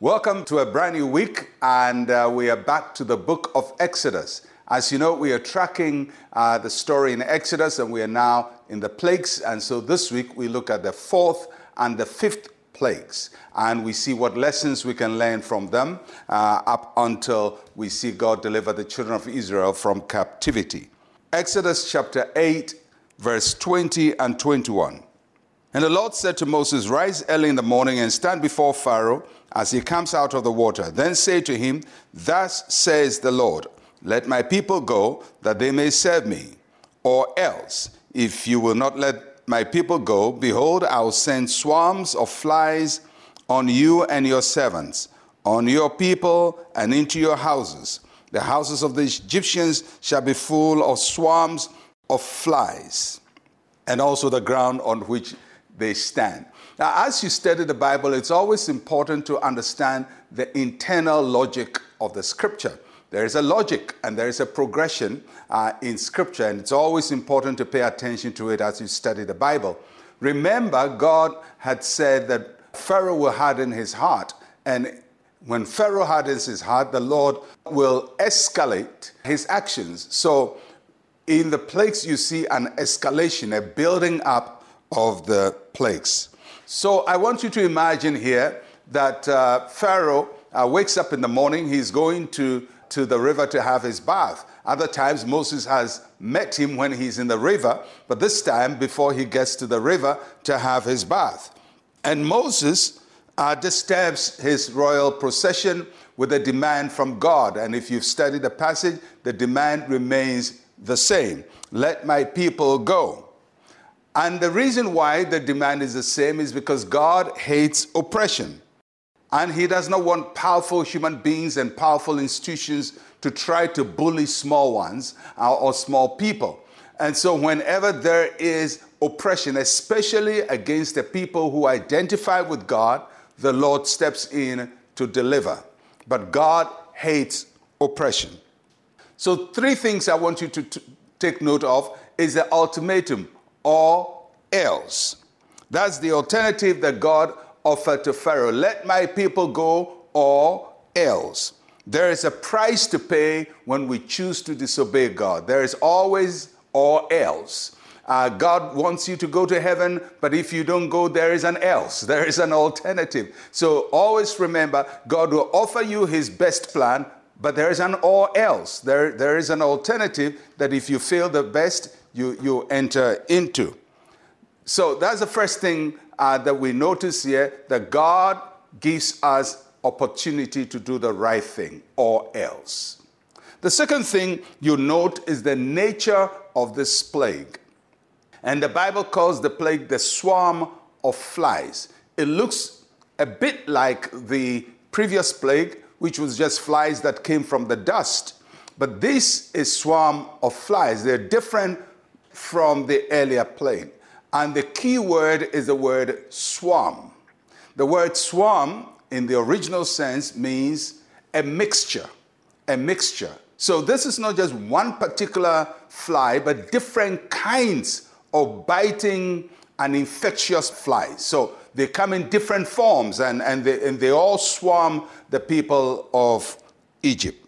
Welcome to a brand new week, and we are back to the book of Exodus. As you know, we are tracking the story in Exodus, and we are now in the plagues. And so this week we look at the fourth and the fifth plagues, and we see what lessons we can learn from them up until we see God deliver the children of Israel from captivity. Exodus chapter 8, verse 20 and 21. And the Lord said to Moses, "Rise early in the morning and stand before Pharaoh as he comes out of the water. Then say to him, 'Thus says the Lord, let my people go, that they may serve me. Or else, if you will not let my people go, behold, I will send swarms of flies on you and your servants, on your people and into your houses. The houses of the Egyptians shall be full of swarms of flies, and also the ground on which they stand." Now, as you study the Bible, it's always important to understand the internal logic of the Scripture. There is a logic and there is a progression in Scripture, and it's always important to pay attention to it as you study the Bible. Remember, God had said that Pharaoh will harden his heart, and when Pharaoh hardens his heart, the Lord will escalate his actions. So in the plagues, you see an escalation, a building up of the plagues. So I want you to imagine here that Pharaoh wakes up in the morning. He's going to the river to have his bath. Other times, Moses has met him when he's in the river, but this time, before he gets to the river to have his bath. And Moses disturbs his royal procession with a demand from God. And if you've studied the passage, the demand remains the same: let my people go. And the reason why the demand is the same is because God hates oppression, and he does not want powerful human beings and powerful institutions to try to bully small ones or small people. And so whenever there is oppression, especially against the people who identify with God, the Lord steps in to deliver. But God hates oppression. So three things I want you to take note of is the ultimatum, or else. That's the alternative that God offered to Pharaoh: let my people go, or else. There is a price to pay when we choose to disobey God. There is always or else. God wants you to go to heaven, but if you don't go, there is an else. There is an alternative. So always remember, God will offer you his best plan, but there is an or else. There is an alternative that if you fail the best, you enter into. So that's the first thing that we notice here, that God gives us opportunity to do the right thing, or else. The second thing you note is the nature of this plague. And the Bible calls the plague the swarm of flies. It looks a bit like the previous plague, which was just flies that came from the dust. But this is swarm of flies. They're different from the earlier plague. And the key word is the word swarm. The word swarm in the original sense means a mixture, a mixture. So this is not just one particular fly, but different kinds of biting and infectious flies. So they come in different forms, and they all swarm the people of Egypt.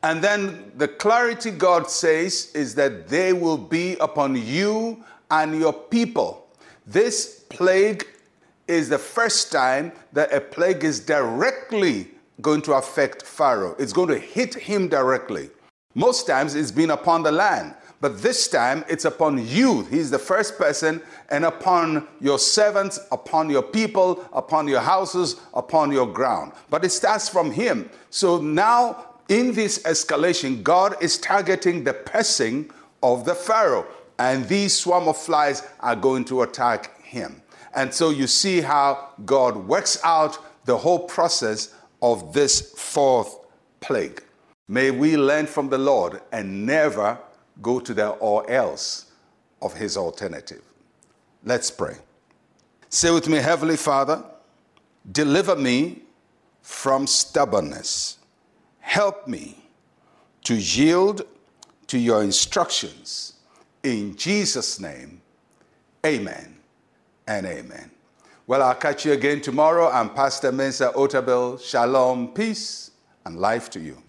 And then the clarity God says is that they will be upon you and your people. This plague is the first time that a plague is directly going to affect Pharaoh. It's going to hit him directly. Most times it's been upon the land, but this time it's upon you. He's the first person, and upon your servants, upon your people, upon your houses, upon your ground. But it starts from him. So now in this escalation, God is targeting the person of the Pharaoh, and these swarm of flies are going to attack him. And so you see how God works out the whole process of this fourth plague. May we learn from the Lord and never go to the or else of his alternative. Let's pray. Say with me, Heavenly Father, deliver me from stubbornness. Help me to yield to your instructions. In Jesus' name, amen and amen. Well, I'll catch you again tomorrow. I'm Pastor Mensa Otabil. Shalom, peace, and life to you.